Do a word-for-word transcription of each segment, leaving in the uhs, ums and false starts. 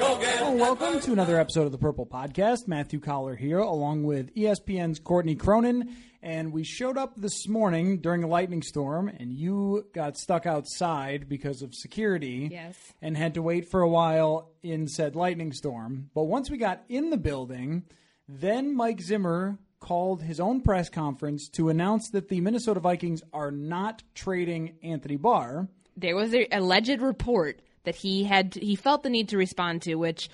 Well, welcome to another episode of the Purple Podcast. Matthew Coller here, along with E S P N's Courtney Cronin. And we showed up this morning during a lightning storm, and you got stuck outside because of security. Yes. And had to wait for a while in said lightning storm. But once we got in the building, then Mike Zimmer called his own press conference to announce that the Minnesota Vikings are not trading Anthony Barr. There was an alleged report that he had he felt the need to respond to, which...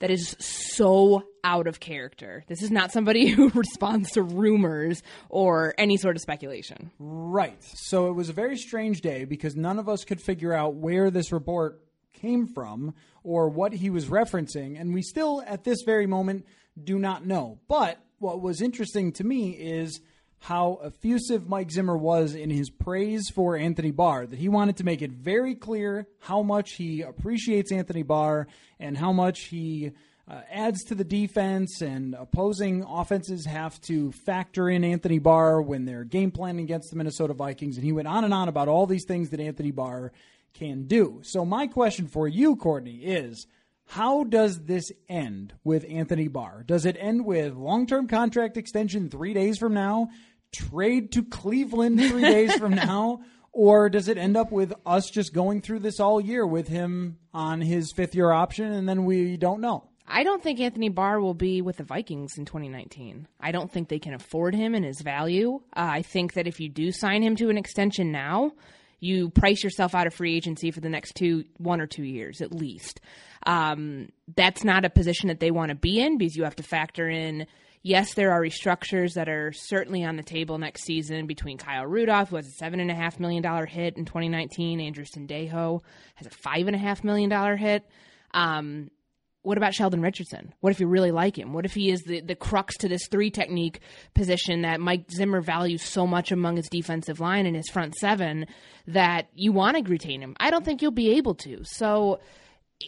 that is so out of character. This is not somebody who responds to rumors or any sort of speculation. Right. So it was a very strange day because none of us could figure out where this report came from or what he was referencing. And we still, at this very moment, do not know. But what was interesting to me is how effusive Mike Zimmer was in his praise for Anthony Barr, that he wanted to make it very clear how much he appreciates Anthony Barr and how much he uh, adds to the defense, and opposing offenses have to factor in Anthony Barr when they're game planning against the Minnesota Vikings. And he went on and on about all these things that Anthony Barr can do. So my question for you, Courtney, is how does this end with Anthony Barr? Does it end with long-term contract extension three days from now? Trade to Cleveland three days from now? Or does it end up with us just going through this all year with him on his fifth year option, and then we don't know? I don't think Anthony Barr will be with the Vikings in twenty nineteen. I don't think they can afford him and his value. Uh, I think that if you do sign him to an extension now, you price yourself out of free agency for the next two, one or two years at least. Um, that's not a position that they want to be in, because you have to factor in, yes, there are restructures that are certainly on the table next season between Kyle Rudolph, who has a seven point five million dollars hit in twenty nineteen. Andrew Sendejo has a five point five million dollars hit. Um, what about Sheldon Richardson? What if you really like him? What if he is the, the crux to this three-technique position that Mike Zimmer values so much among his defensive line and his front seven that you want to retain him? I don't think you'll be able to. So...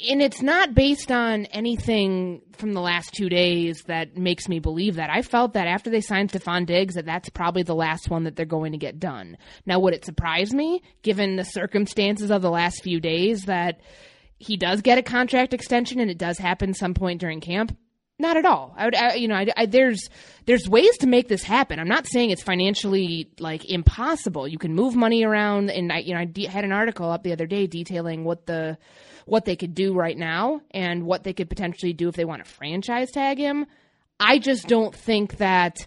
and it's not based on anything from the last two days that makes me believe that. I felt that after they signed Stephon Diggs, that that's probably the last one that they're going to get done. Now, would it surprise me, given the circumstances of the last few days, that he does get a contract extension and it does happen some point during camp? Not at all. I would, I, you know, I, I, there's there's ways to make this happen. I'm not saying it's financially like impossible. You can move money around, and I, you know, I de- had an article up the other day detailing what the what they could do right now and what they could potentially do if they want to franchise tag him. I just don't think that.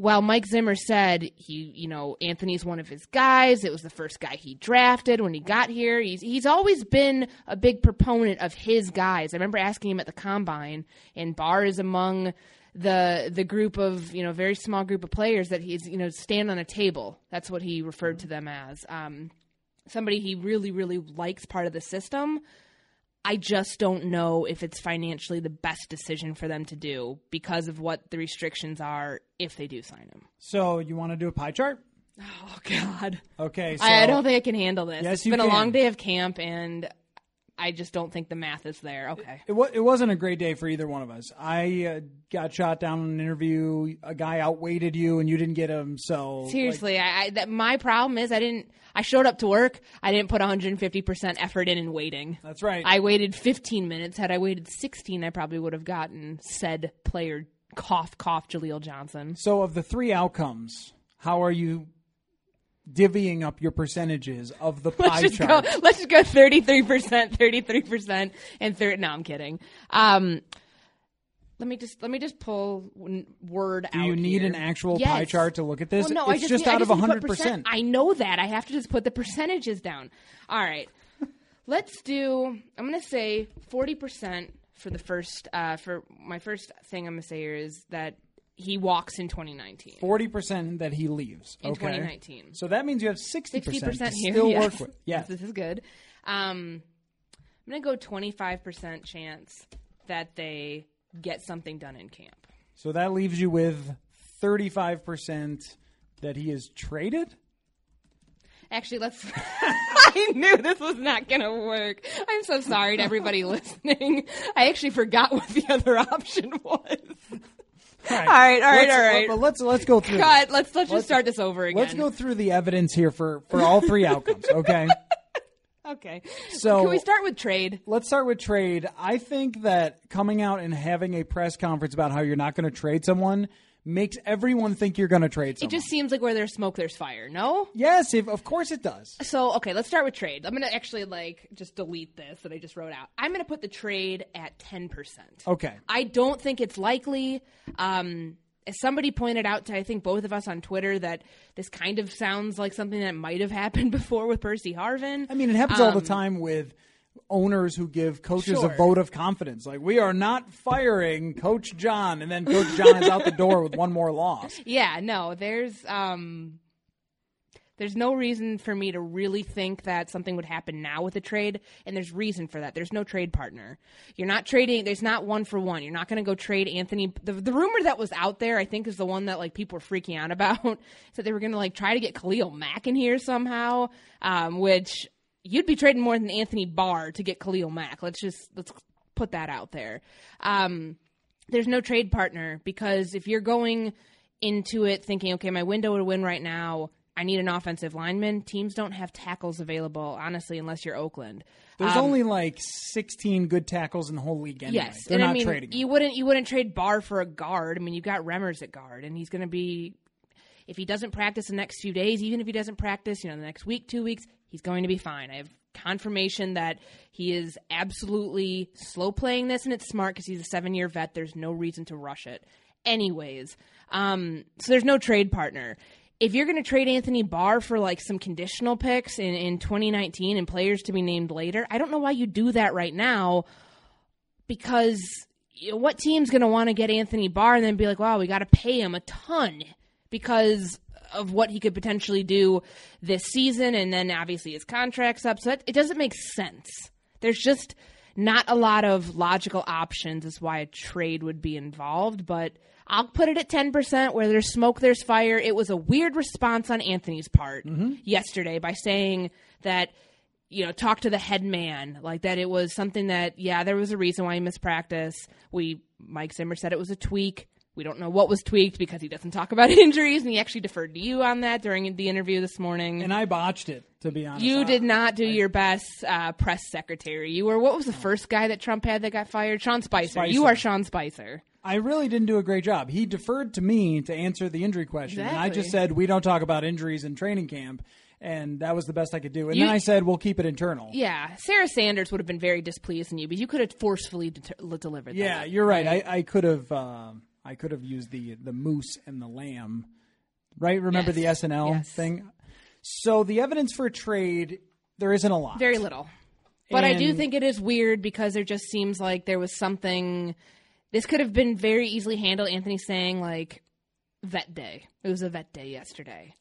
While Mike Zimmer said he, you know, Anthony's one of his guys, it was the first guy he drafted when he got here. He's he's always been a big proponent of his guys. I remember asking him at the combine, and Barr is among the the group of, you know, very small group of players that he's, you know, stand on a table. That's what he referred to them as. Um, somebody he really, really likes, part of the system. I just don't know if it's financially the best decision for them to do because of what the restrictions are if they do sign him. So you want to do a pie chart? Oh, God. Okay. So I, I don't think I can handle this. Yes, it's you been can. A long day of camp, and I just don't think the math is there. Okay. It, it, it wasn't a great day for either one of us. I uh, got shot down in an interview. A guy outweighted you and you didn't get him. So seriously, like, I, I that my problem is I didn't, I showed up to work. I didn't put one hundred fifty percent effort in in waiting. That's right. I waited fifteen minutes. Had I waited sixteen, I probably would have gotten said player cough, cough, Jaleel Johnson. So of the three outcomes, how are you divvying up your percentages of the pie let's chart? Go, let's just go thirty-three percent, thirty-three percent, and thirty. No, I'm kidding. Um, let me just let me just pull word Do out. Do you need here. an actual yes. pie chart to look at this? Well, no, it's I just, just need, out I just of one hundred percent. Percent. I know that. I have to just put the percentages down. All right. Let's do, I'm going to say forty percent for the first, uh, for my first thing I'm going to say here is that he walks in twenty nineteen. forty percent that he leaves. In okay. twenty nineteen. So that means you have sixty percent, sixty percent here, still yes. work with. Yes. This is good. Um, I'm going to go twenty-five percent chance that they get something done in camp. So that leaves you with thirty-five percent that he is traded? Actually, let's – I knew this was not going to work. I'm so sorry to everybody listening. I actually forgot what the other option was. All right, all right, all right. Let's, all right. But let's, let's go through God, let's, let's just start this over again. Let's go through the evidence here for, for all three outcomes, okay? Okay. So can we start with trade? Let's start with trade. I think that coming out and having a press conference about how you're not going to trade someone – makes everyone think you're going to trade someone. It just seems like where there's smoke, there's fire, no? Yes, if, of course it does. So, okay, let's start with trade. I'm going to actually, like, just delete this that I just wrote out. I'm going to put the trade at ten percent. Okay. I don't think it's likely. Um, as somebody pointed out to, I think, both of us on Twitter that this kind of sounds like something that might have happened before with Percy Harvin. I mean, it happens um, all the time with owners who give coaches sure. a vote of confidence. Like, we are not firing Coach John, and then Coach John is out the door with one more loss. Yeah, no, there's um, there's no reason for me to really think that something would happen now with a trade, and there's reason for that. There's no trade partner. You're not trading. There's not one for one. You're not going to go trade Anthony. The, the rumor that was out there, I think, is the one that, like, people were freaking out about, is that they were going to, like, try to get Khalil Mack in here somehow, um, which – you'd be trading more than Anthony Barr to get Khalil Mack. Let's just let's put that out there. Um, there's no trade partner because if you're going into it thinking, okay, my window to win right now, I need an offensive lineman. Teams don't have tackles available, honestly, unless you're Oakland. There's um, only like sixteen good tackles in the whole league anyway. Yes, They're and not I mean trading you them. wouldn't you wouldn't trade Barr for a guard. I mean, you got Remmers at guard, and he's going to be. If he doesn't practice the next few days, even if he doesn't practice, you know, the next week, two weeks, he's going to be fine. I have confirmation that he is absolutely slow playing this, and it's smart because he's a seven-year vet. There's no reason to rush it. Anyways, um, so there's no trade partner. If you're going to trade Anthony Barr for, like, some conditional picks in, in twenty nineteen and players to be named later, I don't know why you do that right now because you know, what team's going to want to get Anthony Barr and then be like, wow, we got to pay him a ton because of what he could potentially do this season, and then obviously his contract's up. So that, it doesn't make sense. There's just not a lot of logical options as why a trade would be involved, but I'll put it at ten percent. Where there's smoke, there's fire. It was a weird response on Anthony's part mm-hmm. yesterday by saying that, you know, talk to the head man, like that it was something that, yeah, there was a reason why he missed practice. We, Mike Zimmer said it was a tweak. We don't know what was tweaked because he doesn't talk about injuries, and he actually deferred to you on that during the interview this morning. And I botched it, to be honest. You did not do I, your best uh, press secretary. You were, what was the first guy that Trump had that got fired? Sean Spicer. Spicer. You are Sean Spicer. I really didn't do a great job. He deferred to me to answer the injury question. Exactly. And I just said, we don't talk about injuries in training camp. And that was the best I could do. And you, then I said, we'll keep it internal. Yeah. Sarah Sanders would have been very displeased in you, but you could have forcefully de- delivered that. Yeah, you're right. right? I, I could have... Uh, I could have used the the moose and the lamb, right? Remember yes. the S N L yes. thing? So the evidence for a trade, there isn't a lot. Very little. But and I do think it is weird because there just seems like there was something. This could have been very easily handled. Anthony saying, like, vet day. It was a vet day yesterday.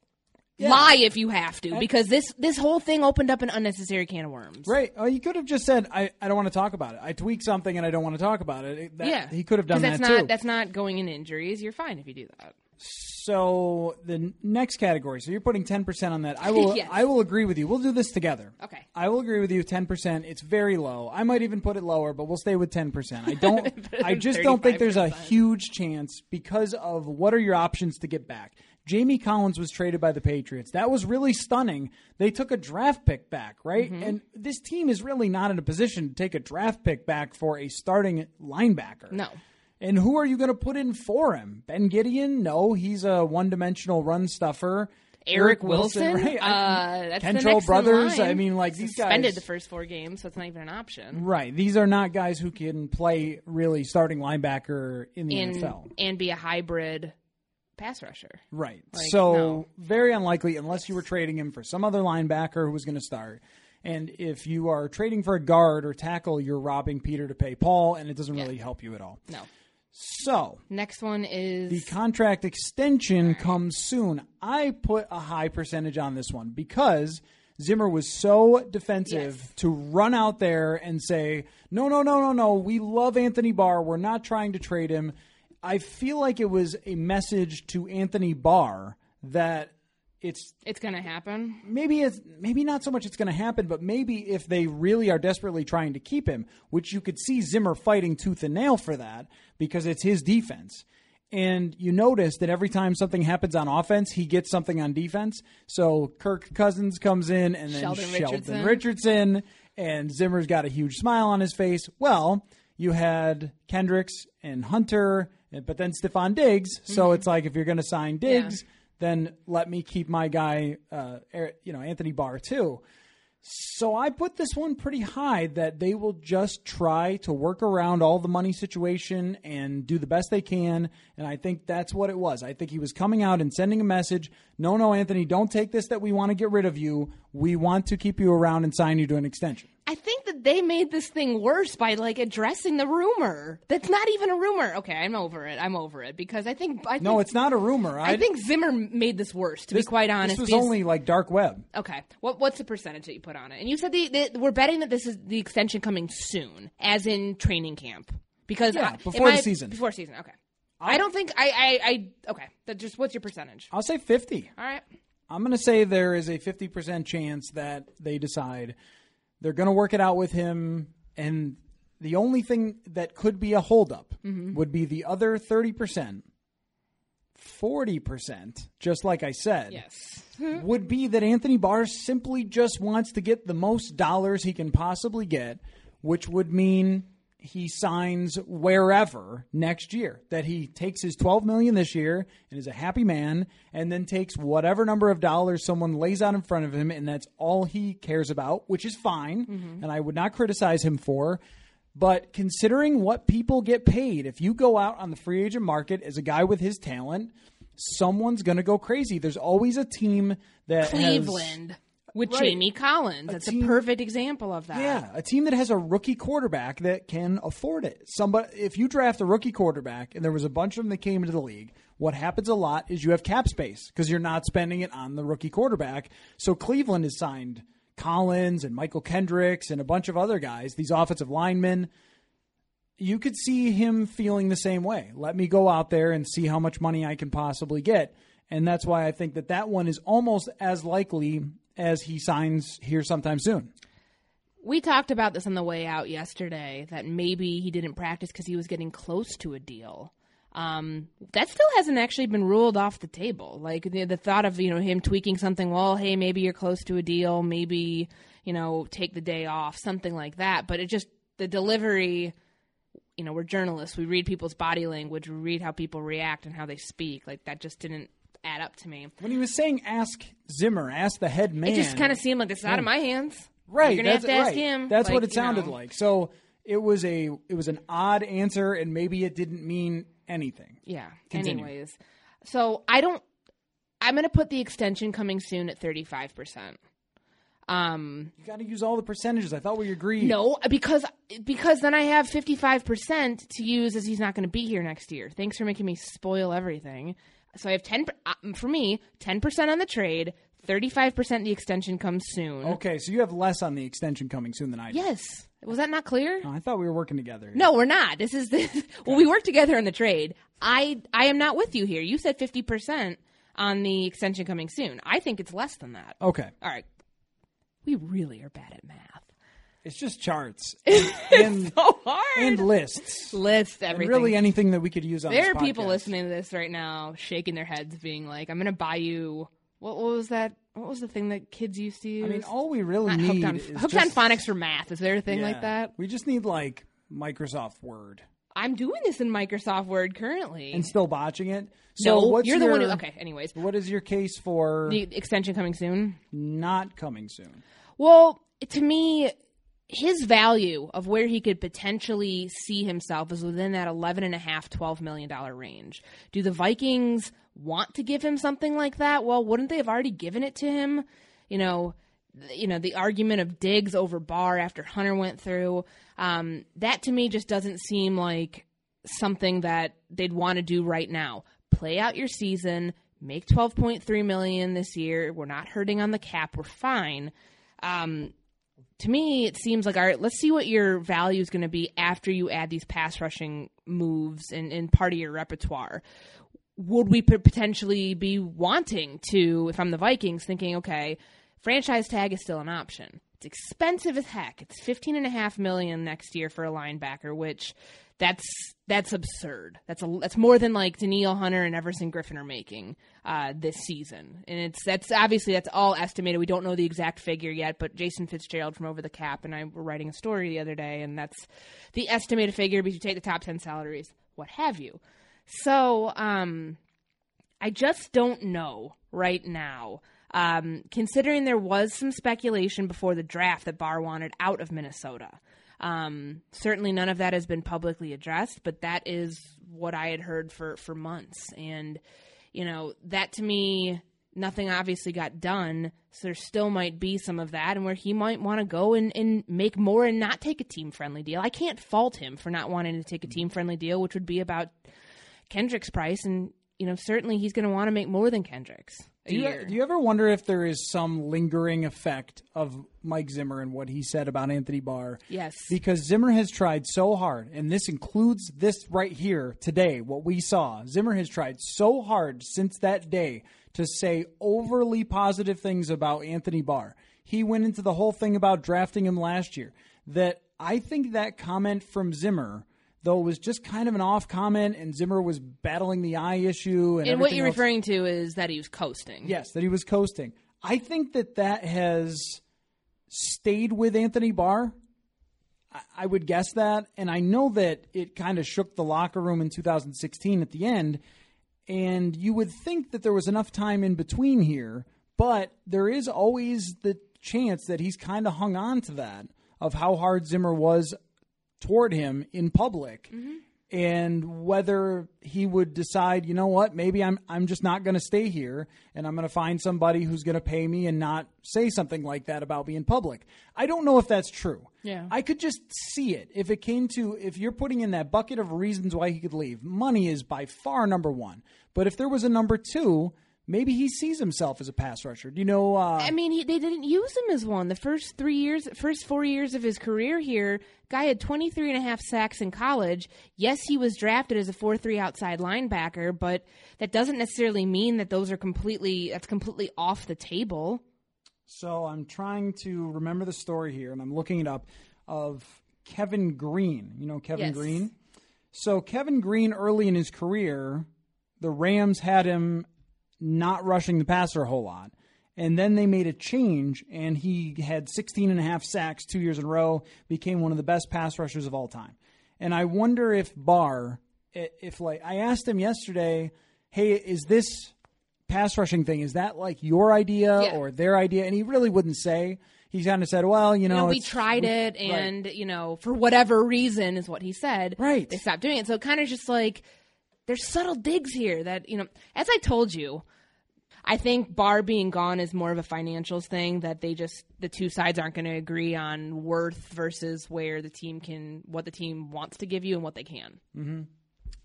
Yeah. Lie if you have to, because this, this whole thing opened up an unnecessary can of worms. Right. Oh, you could have just said, I, I don't want to talk about it. I tweaked something and I don't want to talk about it. That, yeah. He could have done that, that's not, too. That's not going in injuries. You're fine if you do that. So the next category. So you're putting ten percent on that. I will yes. I will agree with you. We'll do this together. Okay. I will agree with you ten percent. It's very low. I might even put it lower, but we'll stay with ten percent. I don't I just don't think there's a huge chance because of what are your options to get back. Jamie Collins was traded by the Patriots. That was really stunning. They took a draft pick back, right? Mm-hmm. And this team is really not in a position to take a draft pick back for a starting linebacker. No. And who are you going to put in for him? Ben Gideon? No, he's a one-dimensional run stuffer. Eric, Eric Wilson? Wilson right? uh, that's Kendall the next brothers. In line. I mean, like these guys suspended the first four games, so it's not even an option. Right. These are not guys who can play really starting linebacker in the and, N F L and be a hybrid pass rusher. Right. Like, so no. very unlikely unless you were trading him for some other linebacker who was going to start. And if you are trading for a guard or tackle, you're robbing Peter to pay Paul, and it doesn't yeah. really help you at all. No. So next one is the contract extension comes soon. I put a high percentage on this one because Zimmer was so defensive yes. to run out there and say, no, no, no, no, no. We love Anthony Barr. We're not trying to trade him. I feel like it was a message to Anthony Barr that it's it's going to happen. Maybe it's maybe not so much it's going to happen, but maybe if they really are desperately trying to keep him, which you could see Zimmer fighting tooth and nail for that because it's his defense. And you notice that every time something happens on offense, he gets something on defense. So Kirk Cousins comes in and then Sheldon, Sheldon Richardson. Richardson and Zimmer's got a huge smile on his face. Well, you had Kendricks and Hunter, but then Stephon Diggs. Mm-hmm. So it's like if you're going to sign Diggs, yeah. then let me keep my guy, uh, you know, Anthony Barr, too. So I put this one pretty high that they will just try to work around all the money situation and do the best they can. And I think that's what it was. I think he was coming out and sending a message. No, no, Anthony, don't take this that we want to get rid of you. We want to keep you around and sign you to an extension. I think that they made this thing worse by, like, addressing the rumor. That's not even a rumor. Okay, I'm over it. I'm over it because I think... I think no, it's not a rumor. I, I think Zimmer made this worse, to this, be quite honest. This was because, only, like, dark web. Okay. What What's the percentage that you put on it? And you said the, the, we're betting that this is the extension coming soon, as in training camp. Because yeah, I, before the I, season. Before season, okay. I'll, I don't think... I, I, I Okay, that just what's your percentage? I'll say fifty. All right. I'm going to say there is a fifty percent chance that they decide... They're going to work it out with him, and the only thing that could be a holdup mm-hmm. would be the other thirty percent, forty percent, just like I said, yes. would be that Anthony Barr simply just wants to get the most dollars he can possibly get, which would mean he signs wherever next year, that he takes his twelve million dollars this year and is a happy man, and then takes whatever number of dollars someone lays out in front of him, and that's all he cares about, which is fine, mm-hmm. and I would not criticize him for. But considering what people get paid, if you go out on the free agent market as a guy with his talent, someone's going to go crazy. There's always a team that Cleveland. Has... With right. Jamie Collins. A That's team, a perfect example of that. Yeah, a team that has a rookie quarterback that can afford it. Somebody, if you draft a rookie quarterback, and there was a bunch of them that came into the league, what happens a lot is you have cap space because you're not spending it on the rookie quarterback. So Cleveland has signed Collins and Michael Kendricks and a bunch of other guys, these offensive linemen. You could see him feeling the same way. Let me go out there and see how much money I can possibly get. And that's why I think that that one is almost as likely as he signs here sometime soon. We talked about this on the way out yesterday, that maybe he didn't practice because he was getting close to a deal. Um, that still hasn't actually been ruled off the table. Like the, the thought of, you know, him tweaking something, well, hey, maybe you're close to a deal, maybe, you know, take the day off, something like that. But it just, the delivery, you know, we're journalists. We read people's body language. We read how people react and how they speak. Like that just didn't add up to me. When he was saying ask Zimmer, ask the head man, it just kind of seemed like this is out of my hands. Right. You're gonna have to ask him. That's what it sounded like. So it was a it was an odd answer and maybe it didn't mean anything. Yeah. Continue. Anyways. So I don't I'm gonna put the extension coming soon at thirty five percent. Um You gotta use all the percentages. I thought we agreed. No, because because then I have fifty five percent to use as he's not gonna be here next year. Thanks for making me spoil everything. So I have ten, for me, ten percent on the trade, thirty-five percent the extension comes soon. Okay, so you have less on the extension coming soon than I do. Yes. Was that not clear? Oh, I thought we were working together. Here. No, we're not. This is the well, we worked together on the trade. I I am not with you here. You said fifty percent on the extension coming soon. I think it's less than that. Okay. All right. We really are bad at math. It's just charts and, and, so hard. And lists. Lists, everything. And really anything that we could use on there this podcast. There are people listening to this right now shaking their heads being like, I'm going to buy you what, what was that? What was the thing that kids used to use? I mean, all we really Not need hooked on, is hooked just, on phonics for math. Is there a thing yeah, like that? We just need like Microsoft Word. I'm doing this in Microsoft Word currently. And still botching it? So no, what's you're the your, one who... Okay, anyways. What is your case for... The extension coming soon? Not coming soon. Well, to me... His value of where he could potentially see himself is within that eleven and a half, twelve million dollars range. Do the Vikings want to give him something like that? Well, wouldn't they have already given it to him? You know, you know the argument of Diggs over Barr after Hunter went through, um, that to me just doesn't seem like something that they'd want to do right now. Play out your season, make twelve point three million dollars this year. We're not hurting on the cap. We're fine. Um, To me, it seems like, all right, let's see what your value is going to be after you add these pass rushing moves and, and part of your repertoire. Would we potentially be wanting to, if I'm the Vikings, thinking, okay, franchise tag is still an option. It's expensive as heck. It's fifteen and a half million dollars next year for a linebacker, which that's that's absurd. That's a, that's more than like Danielle Hunter and Everson Griffin are making uh, this season, and it's that's obviously that's all estimated. We don't know the exact figure yet, but Jason Fitzgerald from Over the Cap and I were writing a story the other day, and that's the estimated figure because you take the top ten salaries, what have you. So um, I just don't know right now. Um, considering there was some speculation before the draft that Barr wanted out of Minnesota. Um, certainly none of that has been publicly addressed, but that is what I had heard for, for months. And, you know, that to me, nothing obviously got done. So there still might be some of that and where he might want to go and, and make more and not take a team-friendly deal. I can't fault him for not wanting to take a team-friendly deal, which would be about Kendrick's price. And, you know, certainly he's going to want to make more than Kendrick's. Do you, do you ever wonder if there is some lingering effect of Mike Zimmer and what he said about Anthony Barr? Yes. Because Zimmer has tried so hard, and this includes this right here today, what we saw. Zimmer has tried so hard since that day to say overly positive things about Anthony Barr. He went into the whole thing about drafting him last year. That I think that comment from Zimmer... though it was just kind of an off comment, and Zimmer was battling the eye issue. And, and what you're else. referring to is that he was coasting. Yes, that he was coasting. I think that that has stayed with Anthony Barr. I, I would guess that. And I know that it kind of shook the locker room in two thousand sixteen at the end. And you would think that there was enough time in between here, but there is always the chance that he's kind of hung on to that of how hard Zimmer was toward him in public, mm-hmm. and whether he would decide, you know what, maybe I'm I'm just not going to stay here, and I'm going to find somebody who's going to pay me and not say something like that about me in public. I don't know if that's true. Yeah, I could just see it. If it came to, if you're putting in that bucket of reasons why he could leave, money is by far number one. But if there was a number two, maybe he sees himself as a pass rusher. Do you know? Uh, I mean, he, they didn't use him as one. The first three years, first four years of his career here, guy had twenty-three and a half sacks in college. Yes, he was drafted as a four three outside linebacker, but that doesn't necessarily mean that those are completely, that's completely off the table. So I'm trying to remember the story here, and I'm looking it up, of Kevin Green. You know Kevin yes. Green? So Kevin Green, early in his career, the Rams had him not rushing the passer a whole lot. And then they made a change, and he had sixteen and a half sacks two years in a row, became one of the best pass rushers of all time. And I wonder if Barr, if like, I asked him yesterday, hey, is this pass rushing thing, is that like your idea yeah. or their idea? And he really wouldn't say. He kind of said, well, you know. You know we tried it, we, and, right. you know, for whatever reason is what he said. Right. They stopped doing it. So kind of just like, there's subtle digs here that, you know, as I told you, I think Barr being gone is more of a financials thing that they just, the two sides aren't going to agree on worth versus where the team can, what the team wants to give you and what they can. Mm-hmm.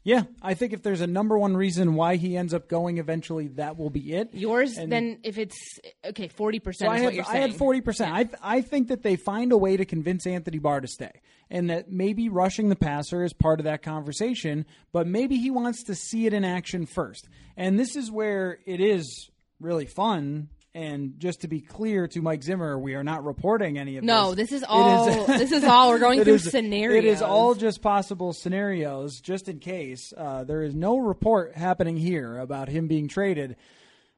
Yeah, I think if there's a number one reason why he ends up going eventually, that will be it. Yours, and then if it's, okay, forty percent so is had, what you're saying. I had forty percent. Yeah. I, I think that they find a way to convince Anthony Barr to stay, and that maybe rushing the passer is part of that conversation, but maybe he wants to see it in action first. And this is where it is really fun. And just to be clear to Mike Zimmer, we are not reporting any of no, this. No, this is all. Is, this is all. We're going through is, scenarios. It is all just possible scenarios, just in case. Uh, there is no report happening here about him being traded.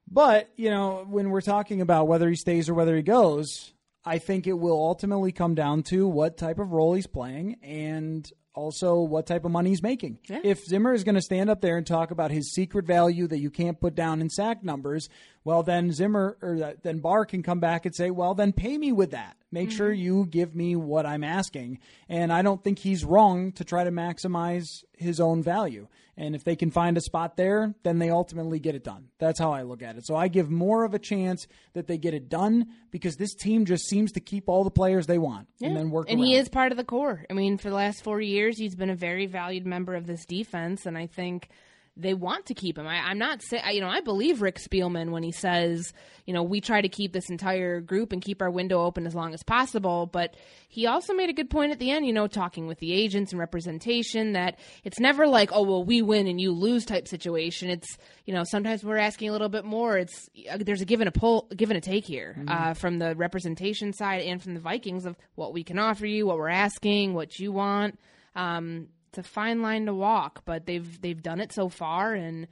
But, you know, when we're talking about whether he stays or whether he goes, I think it will ultimately come down to what type of role he's playing and also what type of money he's making. Yeah. If Zimmer is going to stand up there and talk about his secret value that you can't put down in sack numbers, well, then Zimmer or then Barr can come back and say, well, then pay me with that. Make mm-hmm. sure you give me what I'm asking. And I don't think he's wrong to try to maximize his own value. And if they can find a spot there, then they ultimately get it done. That's how I look at it. So I give more of a chance that they get it done because this team just seems to keep all the players they want yeah. and then work And around. He is part of the core. I mean, for the last four years, he's been a very valued member of this defense, and I think they want to keep him. I, I'm not saying, you know, I believe Rick Spielman when he says, you know, we try to keep this entire group and keep our window open as long as possible. But he also made a good point at the end, you know, talking with the agents and representation that it's never like, oh, well, we win and you lose type situation. It's, you know, sometimes we're asking a little bit more. It's there's a give and a pull, give and a take here mm-hmm. uh, from the representation side and from the Vikings of what we can offer you, what we're asking, what you want. Um, It's a fine line to walk, but they've they've done it so far, and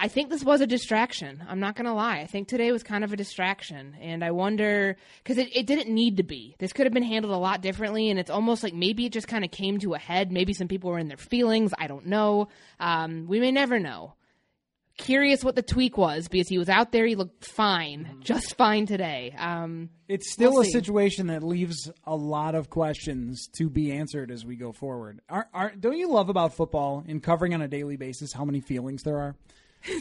I think this was a distraction. I'm not going to lie. I think today was kind of a distraction, and I wonder because it, it didn't need to be. This could have been handled a lot differently, and it's almost like maybe it just kind of came to a head. Maybe some people were in their feelings. I don't know. Um, we may never know. Curious what the tweak was because he was out there. He looked fine, just fine today. Um, it's still we'll a see. situation that leaves a lot of questions to be answered as we go forward. Are, are, don't you love about football and covering on a daily basis how many feelings there are?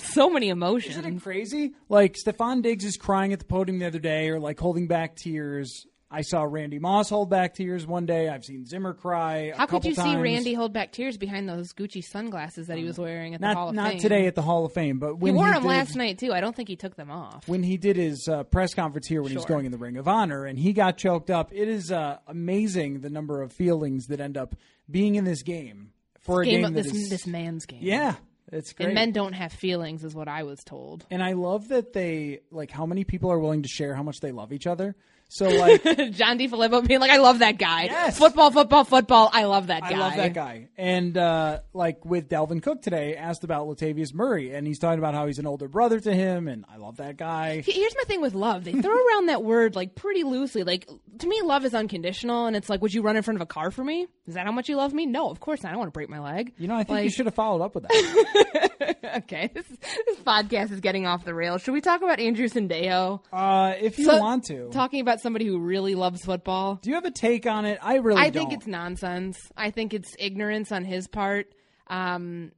So many emotions. Isn't it crazy? Like Stephon Diggs is crying at the podium the other day or like holding back tears. I saw Randy Moss hold back tears one day. I've seen Zimmer cry a How could you times. see Randy hold back tears behind those Gucci sunglasses that he was wearing at not, the Hall of not Fame? Not today at the Hall of Fame, but when he wore he them did, last night too. I don't think he took them off when he did his uh, press conference here when sure. he was going in the Ring of Honor, and he got choked up. It is uh, amazing the number of feelings that end up being in this game for this a game, game that this, is, this man's game. Yeah. It's great. And men don't have feelings is what I was told. And I love that they, like, how many people are willing to share how much they love each other. So, like... John DeFilippo being like, I love that guy. Yes. Football, football, football, I love that guy. I love that guy. And, uh, like, with Dalvin Cook today, asked about Latavius Murray, and he's talking about how he's an older brother to him, and I love that guy. Here's my thing with love. They throw around that word, like, pretty loosely. Like, to me, love is unconditional, and it's like, would you run in front of a car for me? Is that how much you love me? No, of course not. I don't want to break my leg. You know, I think like... you should have followed up with that. Okay, this, this podcast is getting off the rails. Should we talk about Andrew Sendejo? Uh, if you so, want to. Talking about somebody who really loves football. Do you have a take on it? I really I don't. I think it's nonsense. I think it's ignorance on his part. Um,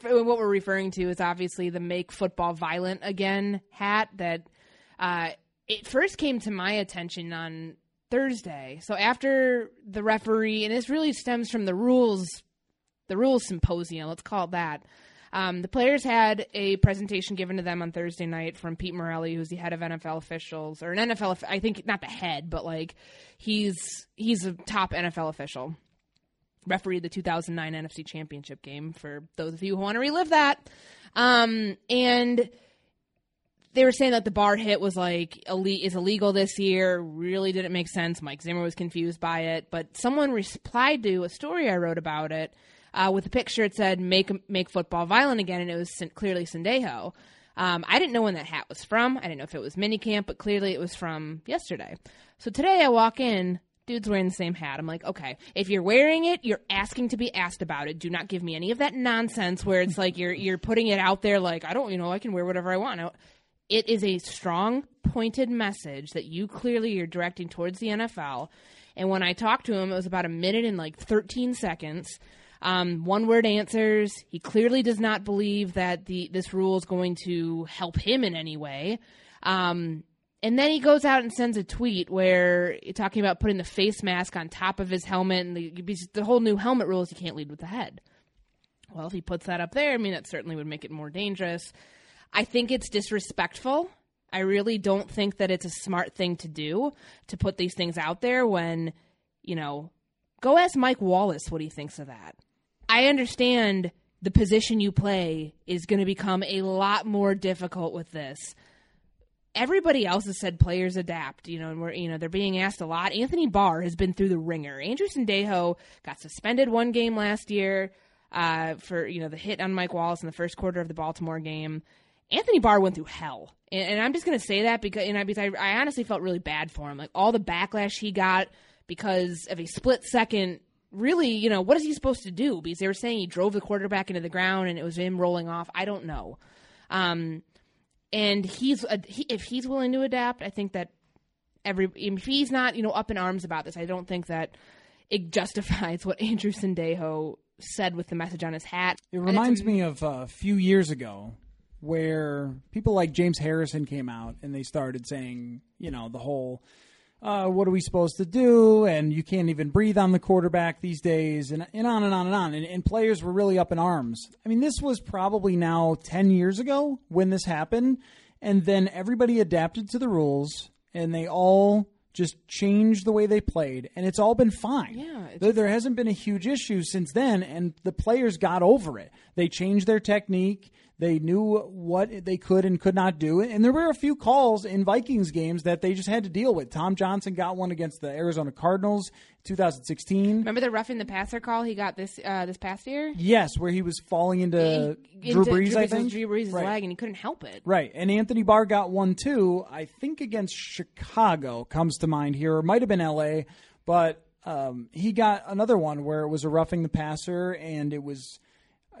what we're referring to is obviously the Make Football Violent Again hat that uh, it first came to my attention on Thursday. So after the referee, and this really stems from the rules The rules symposium, let's call it that. Um, the players had a presentation given to them on Thursday night from Pete Morelli, who's the head of N F L officials, or an N F L, I think not the head, but like he's he's a top N F L official. Refereed the two thousand nine N F C Championship game for those of you who want to relive that. Um, and they were saying that the bar hit was like is illegal this year. Really didn't make sense. Mike Zimmer was confused by it, but someone replied to a story I wrote about it. Uh, with a picture, it said, make make football violent again, and it was clearly Sendejo. Um, I didn't know when that hat was from. I didn't know if it was minicamp, but clearly it was from yesterday. So today I walk in, dude's wearing the same hat. I'm like, okay, if you're wearing it, you're asking to be asked about it. Do not give me any of that nonsense where it's like you're you're putting it out there like, I don't, you know, I can wear whatever I want. I, it is a strong, pointed message that you clearly are directing towards the N F L. And when I talked to him, it was about a minute and like thirteen seconds. Um, one-word answers. He clearly does not believe that the this rule is going to help him in any way. Um, and then he goes out and sends a tweet where he's talking about putting the face mask on top of his helmet, and the, the whole new helmet rule is you can't lead with the head. Well, if he puts that up there, I mean, that certainly would make it more dangerous. I think it's disrespectful. I really don't think that it's a smart thing to do, to put these things out there when, you know, go ask Mike Wallace what he thinks of that. I understand the position you play is going to become a lot more difficult with this. Everybody else has said players adapt, you know, and we're, you know, they're being asked a lot. Anthony Barr has been through the ringer. Andrew Sendejo got suspended one game last year uh, for, you know, the hit on Mike Wallace in the first quarter of the Baltimore game. Anthony Barr went through hell. And, and I'm just going to say that because, and I, because I, I honestly felt really bad for him. Like, all the backlash he got because of a split second, really, you know, what is he supposed to do? Because they were saying he drove the quarterback into the ground and it was him rolling off. I don't know. Um, And he's uh, he, if he's willing to adapt, I think that every if he's not, you know, up in arms about this, I don't think that it justifies what Andrew Sendejo said with the message on his hat. It reminds me of a few years ago where people like James Harrison came out and they started saying, you know, the whole, uh, what are we supposed to do? And you can't even breathe on the quarterback these days, and, and on and on and on. And, and players were really up in arms. I mean, this was probably now ten years ago when this happened. And then everybody adapted to the rules and they all just changed the way they played. And it's all been fine. Yeah, there, there hasn't been a huge issue since then. And the players got over it. They changed their technique. They knew what they could and could not do. And there were a few calls in Vikings games that they just had to deal with. Tom Johnson got one against the Arizona Cardinals in two thousand sixteen. Remember the roughing the passer call he got this uh, this past year? Yes, where he was falling into, he, Drew, into Brees, Drew Brees, I think. Drew Brees' right. leg, and he couldn't help it. Right, and Anthony Barr got one, too, I think against Chicago comes to mind here. It might have been L A, but um, he got another one where it was a roughing the passer, and it was –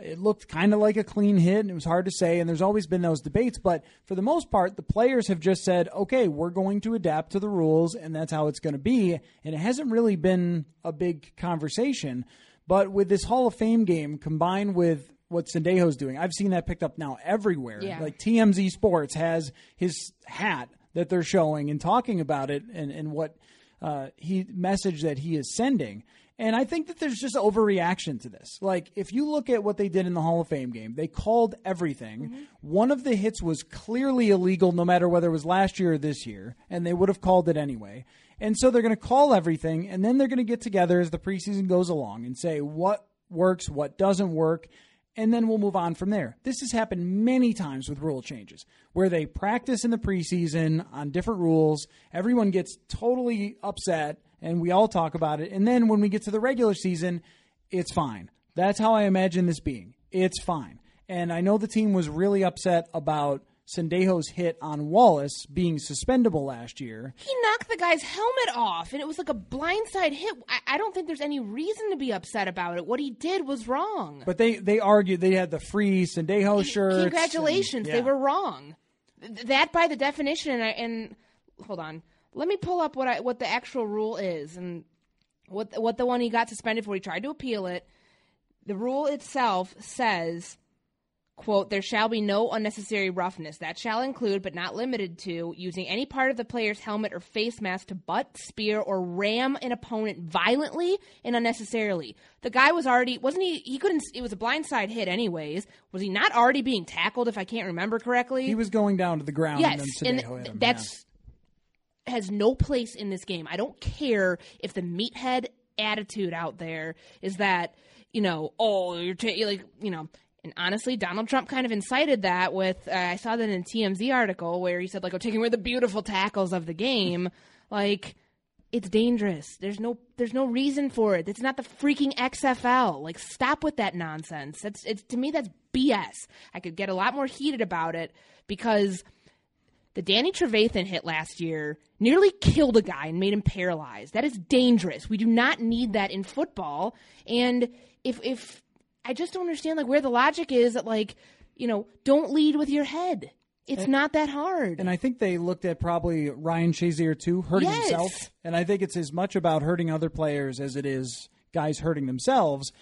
it looked kind of like a clean hit, and it was hard to say, and there's always been those debates. But for the most part, the players have just said, okay, we're going to adapt to the rules, and that's how it's going to be. And it hasn't really been a big conversation. But with this Hall of Fame game combined with what Sendejo's doing, I've seen that picked up now everywhere. Yeah. Like T M Z Sports has his hat that they're showing and talking about it and, and what uh, he message that he is sending. And I think that there's just overreaction to this. Like, if you look at what they did in the Hall of Fame game, they called everything. Mm-hmm. One of the hits was clearly illegal, no matter whether it was last year or this year, and they would have called it anyway. And so they're going to call everything, and then they're going to get together as the preseason goes along and say what works, what doesn't work, and then we'll move on from there. This has happened many times with rule changes, where they practice in the preseason on different rules. Everyone gets totally upset, and we all talk about it. And then when we get to the regular season, it's fine. That's how I imagine this being. It's fine. And I know the team was really upset about Sendejo's hit on Wallace being suspendable last year. He knocked the guy's helmet off, and it was like a blindside hit. I, I don't think there's any reason to be upset about it. What he did was wrong. But they, they argued they had the free Sendejo shirts. Congratulations. And, yeah. They were wrong. That by the definition, and, I, and hold on. Let me pull up what I, what the actual rule is and what what the one he got suspended for. He tried to appeal it. The rule itself says, quote, "There shall be no unnecessary roughness. That shall include, but not limited to, using any part of the player's helmet or face mask to butt, spear, or ram an opponent violently and unnecessarily." The guy was already, wasn't he, he couldn't, it was a blindside hit anyways. Was he not already being tackled, if I can't remember correctly? He was going down to the ground. Yes, and, then and th- that's... Yeah. has no place in this game. I don't care if the meathead attitude out there is that, you know, oh, you're t- like, you know, and honestly, Donald Trump kind of incited that with, uh, I saw that in a T M Z article where he said, like, oh, taking away the beautiful tackles of the game. Like, it's dangerous. There's no, there's no reason for it. It's not the freaking X F L. Like, stop with that nonsense. That's, it's, to me, that's B S. I could get a lot more heated about it because the Danny Trevathan hit last year nearly killed a guy and made him paralyzed. That is dangerous. We do not need that in football. And if if I just don't understand like where the logic is that, like, you know, don't lead with your head. It's and, not that hard. And I think they looked at probably Ryan Shazier too, hurting yes. himself. And I think it's as much about hurting other players as it is guys hurting themselves.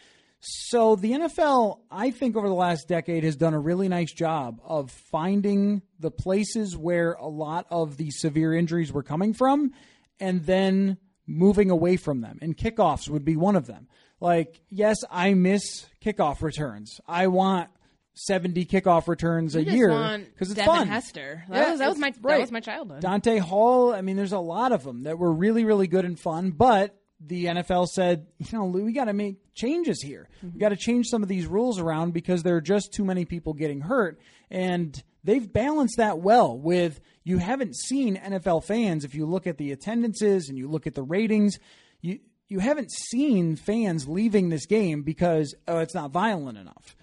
So the N F L, I think, over the last decade has done a really nice job of finding the places where a lot of the severe injuries were coming from and then moving away from them. And kickoffs would be one of them. Like, yes, I miss kickoff returns. I want seventy kickoff returns you a year because it's Devin fun. Hester. That, yeah, was, that was my right. that was my childhood. Dante Hall. I mean, there's a lot of them that were really, really good and fun. But the N F L said, you know, Lou, we got to make changes here. Mm-hmm. We got to change some of these rules around because there are just too many people getting hurt. And they've balanced that well with, you haven't seen N F L fans. If you look at the attendances and you look at the ratings, you you haven't seen fans leaving this game because, oh, it's not violent enough.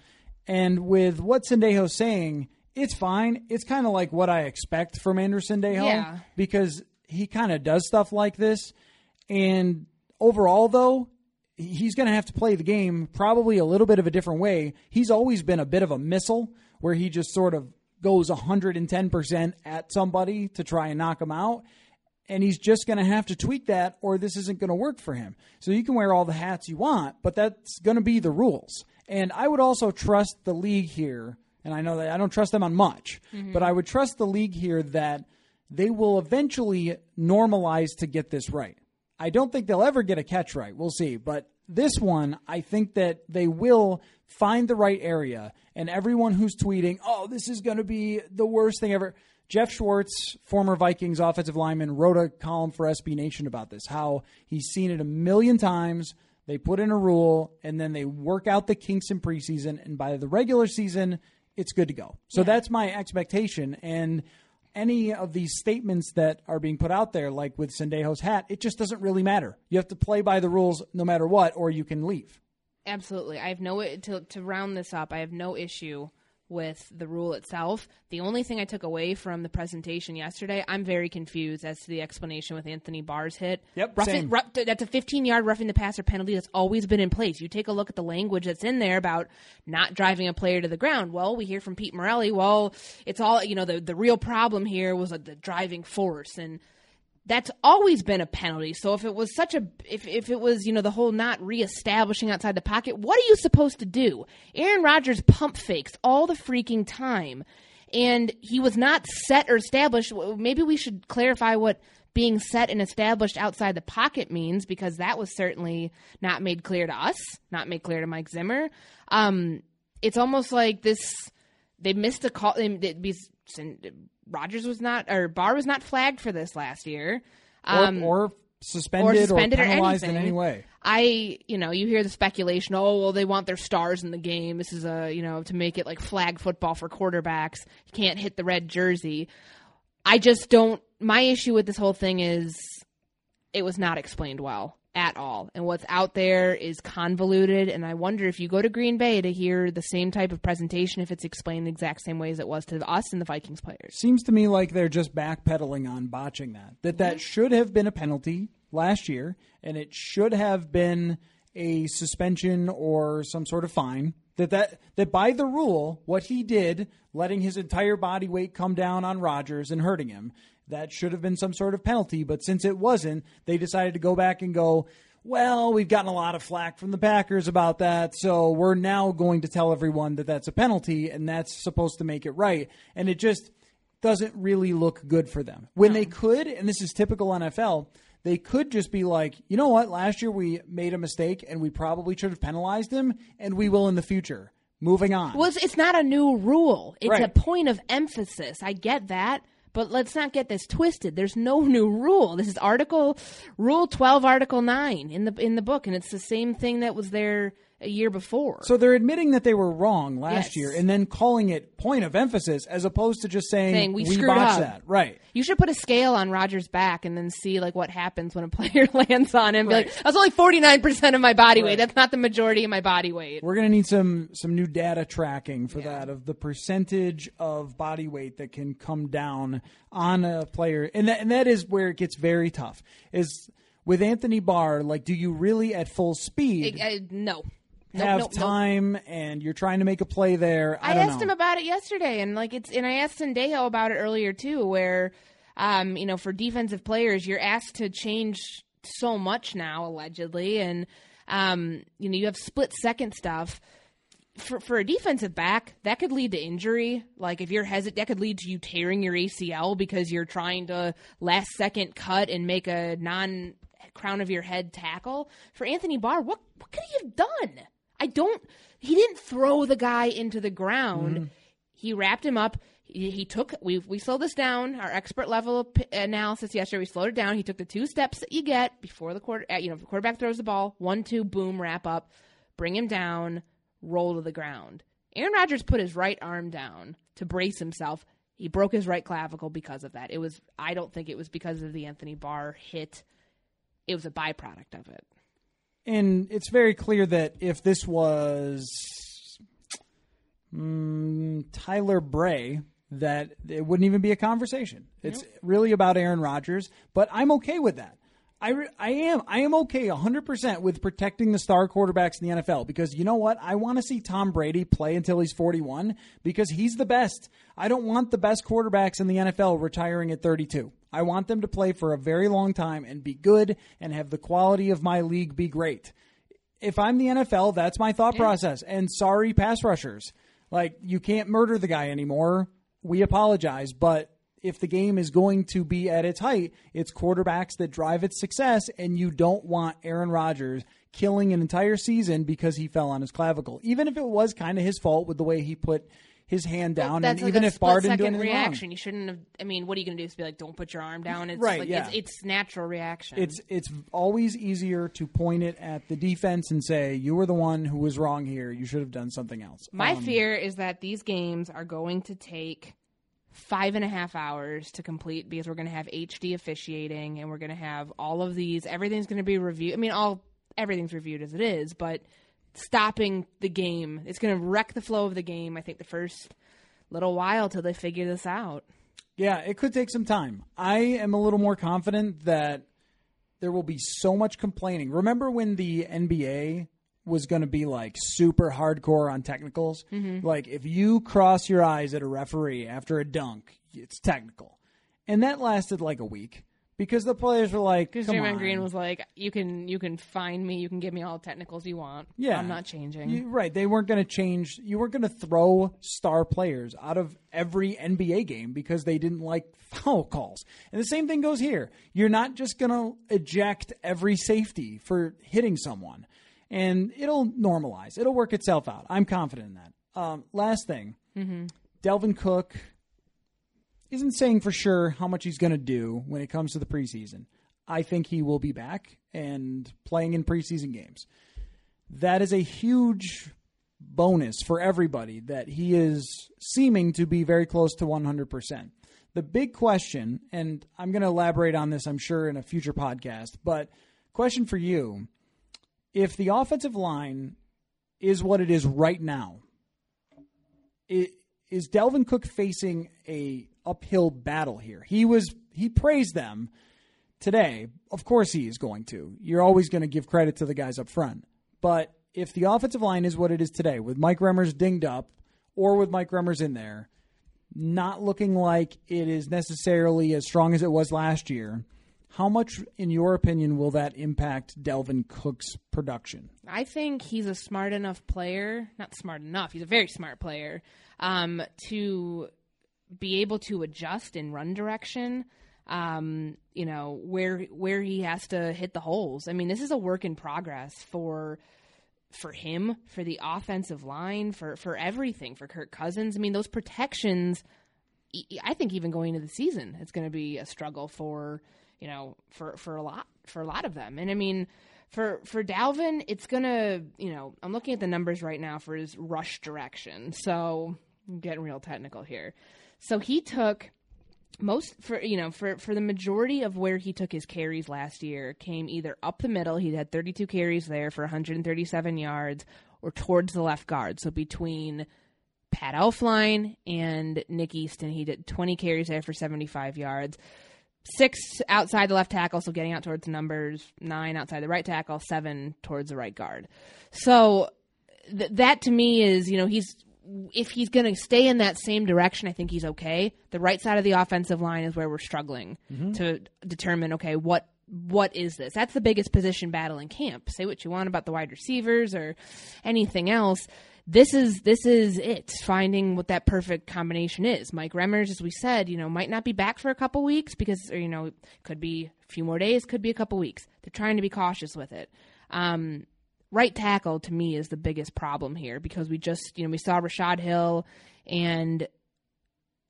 And with what Sendejo's saying, it's fine. It's kind of like what I expect from Andrew Sendejo, yeah, because he kind of does stuff like this. And overall, though, he's going to have to play the game probably a little bit of a different way. He's always been a bit of a missile where he just sort of goes one hundred ten percent at somebody to try and knock him out. And he's just going to have to tweak that, or this isn't going to work for him. So you can wear all the hats you want, but that's going to be the rules. And I would also trust the league here. And I know that I don't trust them on much, mm-hmm, but I would trust the league here that they will eventually normalize to get this right. I don't think they'll ever get a catch right. We'll see. But this one, I think that they will find the right area. And everyone who's tweeting, oh, this is going to be the worst thing ever. Jeff Schwartz, former Vikings offensive lineman, wrote a column for S B Nation about this, how he's seen it a million times. They put in a rule, and then they work out the kinks in preseason, and by the regular season, it's good to go. So yeah, that's my expectation. And any of these statements that are being put out there, like with Sendejo's hat, it just doesn't really matter. You have to play by the rules no matter what, or you can leave. Absolutely. I have no to to round this up, I have no issue with the rule itself. The only thing I took away from the presentation yesterday, I'm very confused as to the explanation with Anthony Barr's hit. Yep, roughing, rough, that's a fifteen-yard roughing the passer penalty that's always been in place. You take a look at the language that's in there about not driving a player to the ground. Well, we hear from Pete Morelli, well, it's all, you know, the, the real problem here was like the driving force, and that's always been a penalty. So if it was such a, if if it was, you know, the whole not reestablishing outside the pocket, what are you supposed to do? Aaron Rodgers pump fakes all the freaking time, and he was not set or established. Maybe we should clarify what being set and established outside the pocket means, because that was certainly not made clear to us, not made clear to Mike Zimmer. Um, it's almost like this, they missed a call. They, they, they, Rodgers was not, or Barr was not flagged for this last year, um, or, or suspended, or suspended or penalized or in any way. I, you know, you hear the speculation. Oh, well, they want their stars in the game. This is a, you know, to make it like flag football for quarterbacks. You can't hit the red jersey. I just don't. My issue with this whole thing is it was not explained well at all, and what's out there is convoluted. And I wonder if you go to Green Bay to hear the same type of presentation, if it's explained the exact same way as it was to us and the Vikings players. Seems to me like they're just backpedaling on botching that. That that should have been a penalty last year, and it should have been a suspension or some sort of fine. That that that by the rule, what he did, letting his entire body weight come down on Rodgers and hurting him, that should have been some sort of penalty, but since it wasn't, they decided to go back and go, well, we've gotten a lot of flack from the Packers about that, so we're now going to tell everyone that that's a penalty, and that's supposed to make it right. And it just doesn't really look good for them. When no. they could, and this is typical N F L, they could just be like, you know what, last year we made a mistake, and we probably should have penalized him, and we will in the future. Moving on. Well, it's, it's not a new rule. It's right. a point of emphasis. I get that. But let's not get this twisted. There's no new rule. This is article rule twelve, article nine in the in the book, and it's the same thing that was there a year before. So they're admitting that they were wrong last yes. year, and then calling it point of emphasis as opposed to just saying, saying we, we screwed up. That. Right. You should put a scale on Rodgers' back and then see like what happens when a player lands on him. Right. Be like, that's only forty-nine percent of my body right. weight. That's not the majority of my body weight. We're going to need some some new data tracking for yeah. that, of the percentage of body weight that can come down on a player. And that, and that is where it gets very tough. Is with Anthony Barr, like, do you really at full speed? It, uh, no. have nope, nope, time nope. and you're trying to make a play there. I, I asked know. him about it yesterday, and like it's and I asked Sendejo about it earlier too, where um you know, for defensive players, you're asked to change so much now, allegedly, and um you know, you have split second stuff. For for a defensive back, that could lead to injury. Like if you're hesitant, that could lead to you tearing your A C L because you're trying to last second cut and make a non crown of your head tackle. For Anthony Barr, what, what could he have done? I don't – he didn't throw the guy into the ground. Mm-hmm. He wrapped him up. He, he took – we we slowed this down. Our expert level analysis yesterday, we slowed it down. He took the two steps that you get before the quarter, you know, the quarterback throws the ball. One, two, boom, wrap up. Bring him down, roll to the ground. Aaron Rodgers put his right arm down to brace himself. He broke his right clavicle because of that. It was – I don't think it was because of the Anthony Barr hit. It was a byproduct of it. And it's very clear that if this was um, Tyler Bray, that it wouldn't even be a conversation. It's nope. really about Aaron Rodgers, but I'm okay with that. I, re- I am I am okay one hundred percent with protecting the star quarterbacks in the N F L because you know what? I want to see Tom Brady play until he's forty-one because he's the best. I don't want the best quarterbacks in the N F L retiring at thirty-two. I want them to play for a very long time and be good and have the quality of my league be great. If I'm the N F L, that's my thought yeah. process. And sorry, pass rushers. Like, you can't murder the guy anymore. We apologize, but if the game is going to be at its height, it's quarterbacks that drive its success, and you don't want Aaron Rodgers killing an entire season because he fell on his clavicle, even if it was kind of his fault with the way he put his hand down. Well, and like even if Barr didn't do anything reaction. Wrong. You shouldn't have. I mean, what are you going to do? Just be like, don't put your arm down. It's right. Like, yeah. It's, it's natural reaction. It's it's always easier to point it at the defense and say, you were the one who was wrong here. You should have done something else. My um, fear is that these games are going to take five and a half hours to complete because we're going to have H D officiating and we're going to have all of these. Everything's going to be reviewed. I mean, all everything's reviewed as it is, but stopping the game, it's going to wreck the flow of the game. I think the first little while till they figure this out. Yeah, it could take some time. I am a little more confident that there will be so much complaining. Remember when the N B A was going to be like super hardcore on technicals? Mm-hmm. Like if you cross your eyes at a referee after a dunk, it's technical. And that lasted like a week because the players were like, because Jamie Green was like, you can you can find me, you can give me all the technicals you want. Yeah, I'm not changing. You, right. They weren't going to change. You weren't going to throw star players out of every N B A game because they didn't like foul calls. And the same thing goes here. You're not just going to eject every safety for hitting someone. And it'll normalize. It'll work itself out. I'm confident in that. Um, last thing. Mm-hmm. Dalvin Cook isn't saying for sure how much he's going to do when it comes to the preseason. I think he will be back and playing in preseason games. That is a huge bonus for everybody that he is seeming to be very close to one hundred percent. The big question, and I'm going to elaborate on this, I'm sure, in a future podcast, but question for you. If the offensive line is what it is right now, it, is Dalvin Cook facing a uphill battle here? He was he praised them today. Of course he is going to. You're always going to give credit to the guys up front. But if the offensive line is what it is today, with Mike Remmers dinged up or with Mike Remmers in there, not looking like it is necessarily as strong as it was last year, how much, in your opinion, will that impact Dalvin Cook's production? I think he's a smart enough player, not smart enough, he's a very smart player, um, to be able to adjust in run direction, um, you know, where where he has to hit the holes. I mean, this is a work in progress for for him, for the offensive line, for, for everything, for Kirk Cousins. I mean, those protections, I think even going into the season, it's going to be a struggle for – you know, for, for a lot, for a lot of them. And I mean, for, for Dalvin, it's gonna, you know, I'm looking at the numbers right now for his rush direction. So I'm getting real technical here. So he took most for, you know, for, for the majority of where he took his carries last year came either up the middle. He had thirty-two carries there for one hundred thirty-seven yards or towards the left guard. So between Pat Elflein and Nick Easton, he did twenty carries there for seventy-five yards. Six outside the left tackle, so getting out towards the numbers. Nine outside the right tackle. Seven towards the right guard. So th- that to me is, you know, he's if he's going to stay in that same direction, I think he's okay. The right side of the offensive line is where we're struggling mm-hmm. to determine, okay, what what is this? That's the biggest position battle in camp. Say what you want about the wide receivers or anything else. This is this is it, finding what that perfect combination is. Mike Remmers, as we said, you know, might not be back for a couple weeks because, or, you know, could be A few more days, could be a couple weeks. They're trying to be cautious with it. Um, right tackle, to me, is the biggest problem here because we just, you know, we saw Rashad Hill and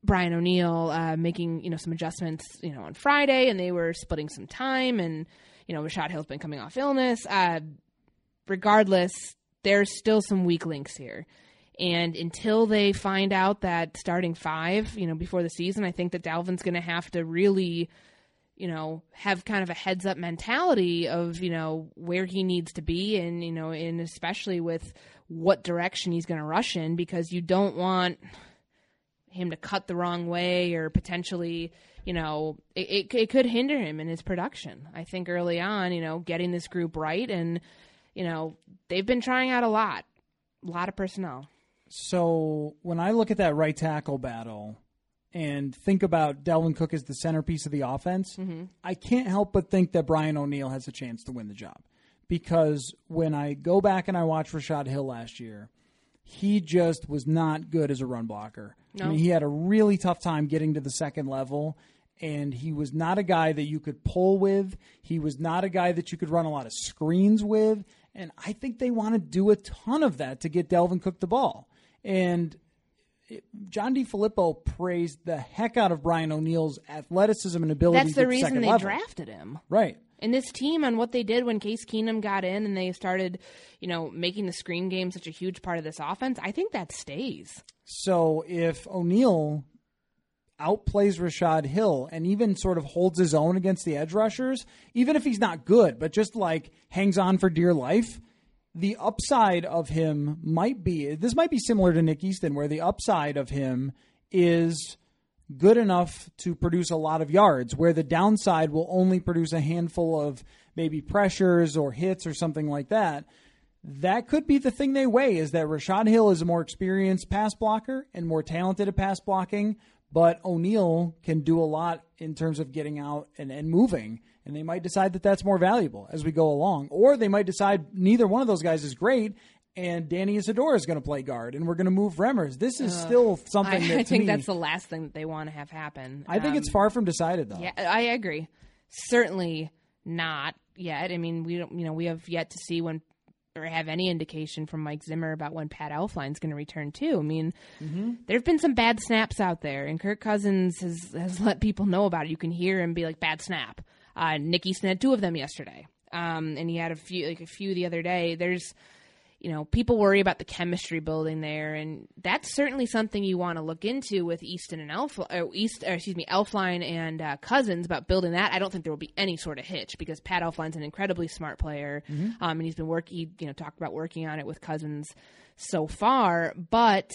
Brian O'Neill uh, making, you know, some adjustments, you know, on Friday, and they were splitting some time, and, you know, Rashad Hill's been coming off illness. Uh, regardless, there's still some weak links here. And until they find out that starting five, you know, before the season, I think that Dalvin's going to have to really, you know, have kind of a heads up mentality of, you know, where he needs to be. And, you know, and especially with what direction he's going to rush in, because you don't want him to cut the wrong way or potentially, you know, it, it, it could hinder him in his production. I think early on, you know, getting this group right. And, you know, they've been trying out a lot, a lot of personnel. So when I look at that right tackle battle and think about Dalvin Cook as the centerpiece of the offense, mm-hmm. I can't help but think that Brian O'Neill has a chance to win the job. Because when I go back and I watch Rashad Hill last year, he just was not good as a run blocker. No. I mean, he had a really tough time getting to the second level, and he was not a guy that you could pull with. He was not a guy that you could run a lot of screens with. And I think they want to do a ton of that to get Dalvin Cook the ball. And John DeFilippo praised the heck out of Brian O'Neill's athleticism and ability. That's the reason they drafted him. Right. And this team, on what they did when Case Keenum got in and they started, you know, making the screen game such a huge part of this offense, I think that stays. So if O'Neill outplays Rashad Hill and even sort of holds his own against the edge rushers, even if he's not good, but just like hangs on for dear life, the upside of him might be, this might be similar to Nick Easton, where the upside of him is good enough to produce a lot of yards, where the downside will only produce a handful of maybe pressures or hits or something like that. That could be the thing they weigh, is that Rashad Hill is a more experienced pass blocker and more talented at pass blocking, but O'Neill can do a lot in terms of getting out and, and moving. And they might decide that that's more valuable as we go along. Or they might decide neither one of those guys is great and Danny Isidore is going to play guard and we're going to move Remmers. This is uh, still something I, that to I think me, that's the last thing that they want to have happen. I um, think it's far from decided, though. Yeah, I agree. Certainly not yet. I mean, we don't, you know, we have yet to see when or have any indication from Mike Zimmer about when Pat Elflein's going to return too. I mean, mm-hmm. there've been some bad snaps out there, and Kirk Cousins has, has let people know about it. You can hear him be like, bad snap. Uh, Nick Easton had two of them yesterday, um, and he had a few, like a few the other day. There's, you know, people worry about the chemistry building there, and that's certainly something you want to look into with Easton and Elf, or East, or excuse me, Elflein and uh, Cousins about building that. I don't think there will be any sort of hitch because Pat Elflein's an incredibly smart player, mm-hmm. um, and he's been work. He, you know, talked about working on it with Cousins so far, but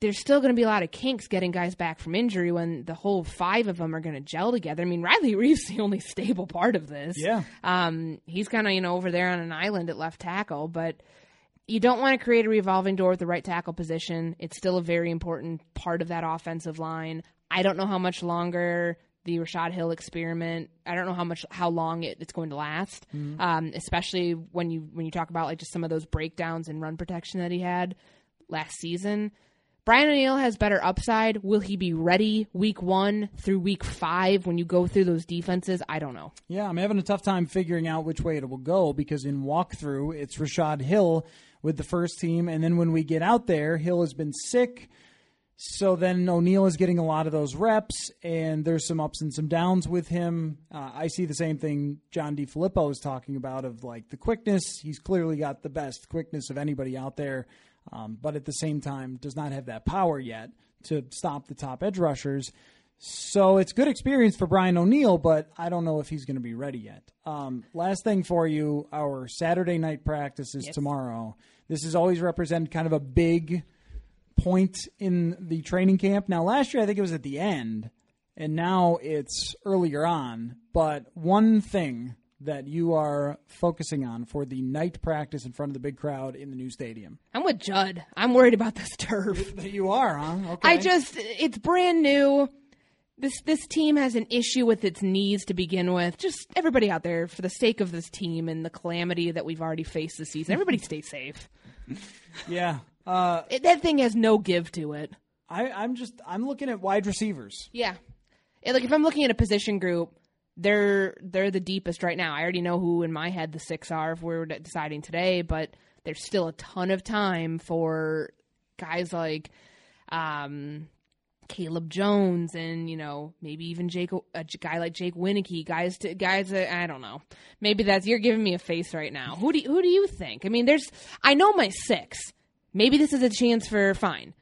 there's still going to be a lot of kinks getting guys back from injury when the whole five of them are going to gel together. I mean, Riley Reeves is the only stable part of this. Yeah. Um, he's kind of, you know, over there on an island at left tackle, but you don't want to create a revolving door with the right tackle position. It's still a very important part of that offensive line. I don't know how much longer the Rashad Hill experiment, I don't know how much, how long it, it's going to last, mm-hmm. um, especially when you, when you talk about like just some of those breakdowns and run protection that he had last season. Brian O'Neill has better upside. Will he be ready week one through week five when you go through those defenses? I don't know. Yeah, I'm having a tough time figuring out which way it will go because in walkthrough, it's Rashad Hill with the first team. And then when we get out there, Hill has been sick. So then O'Neill is getting a lot of those reps, and there's some ups and some downs with him. Uh, I see the same thing John DeFilippo is talking about of like the quickness. He's clearly got the best quickness of anybody out there. Um, but at the same time, does not have that power yet to stop the top edge rushers. So it's good experience for Brian O'Neill, but I don't know if he's going to be ready yet. Um, last thing for you, our Saturday night practice is yes. tomorrow. This has always represented kind of a big point in the training camp. Now, last year, I think it was at the end, and now it's earlier on. But one thing that you are focusing on for the night practice in front of the big crowd in the new stadium. I'm with Judd. I'm worried about this turf. You are, huh? Okay. I just, it's brand new. This this team has an issue with its knees to begin with. Just everybody out there, for the sake of this team and the calamity that we've already faced this season, everybody stay safe. Yeah. Uh, it, that thing has no give to it. I, I'm just, I'm looking at wide receivers. Yeah. It, like if I'm looking at a position group, they're they're the deepest right now. I already know who in my head the six are if we were deciding today, but there's still a ton of time for guys like um, Caleb Jones and, you know, maybe even Jake, a guy like Jake Winicky, guys, to, guys, uh, I don't know. Maybe that's, you're giving me a face right now. Who do you, who do you think? I mean, there's, I know my six. Maybe this is a chance for, fine,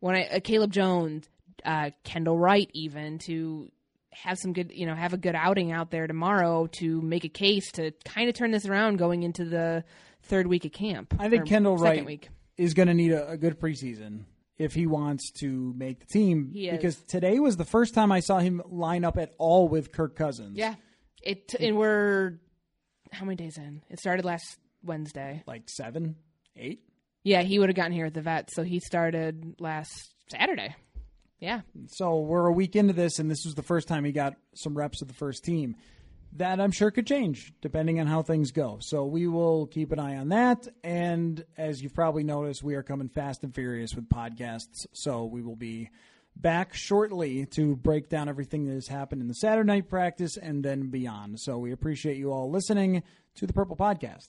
when I, uh, Caleb Jones, uh, Kendall Wright, even to have some good, you know, have a good outing out there tomorrow to make a case to kind of turn this around going into the third week of camp. I think Kendall Wright week. is going to need a, a good preseason if he wants to make the team, because today was the first time I saw him line up at all with Kirk Cousins. Yeah. It, and we're, how many days in? It started last Wednesday. Like seven, eight? Yeah, he would have gotten here at the vet, so he started last Saturday. Yeah. So we're a week into this, and this was the first time he got some reps with the first team. That I'm sure could change depending on how things go. So we will keep an eye on that. And as you've probably noticed, we are coming fast and furious with podcasts. So we will be back shortly to break down everything that has happened in the Saturday night practice and then beyond. So we appreciate you all listening to the Purple Podcast.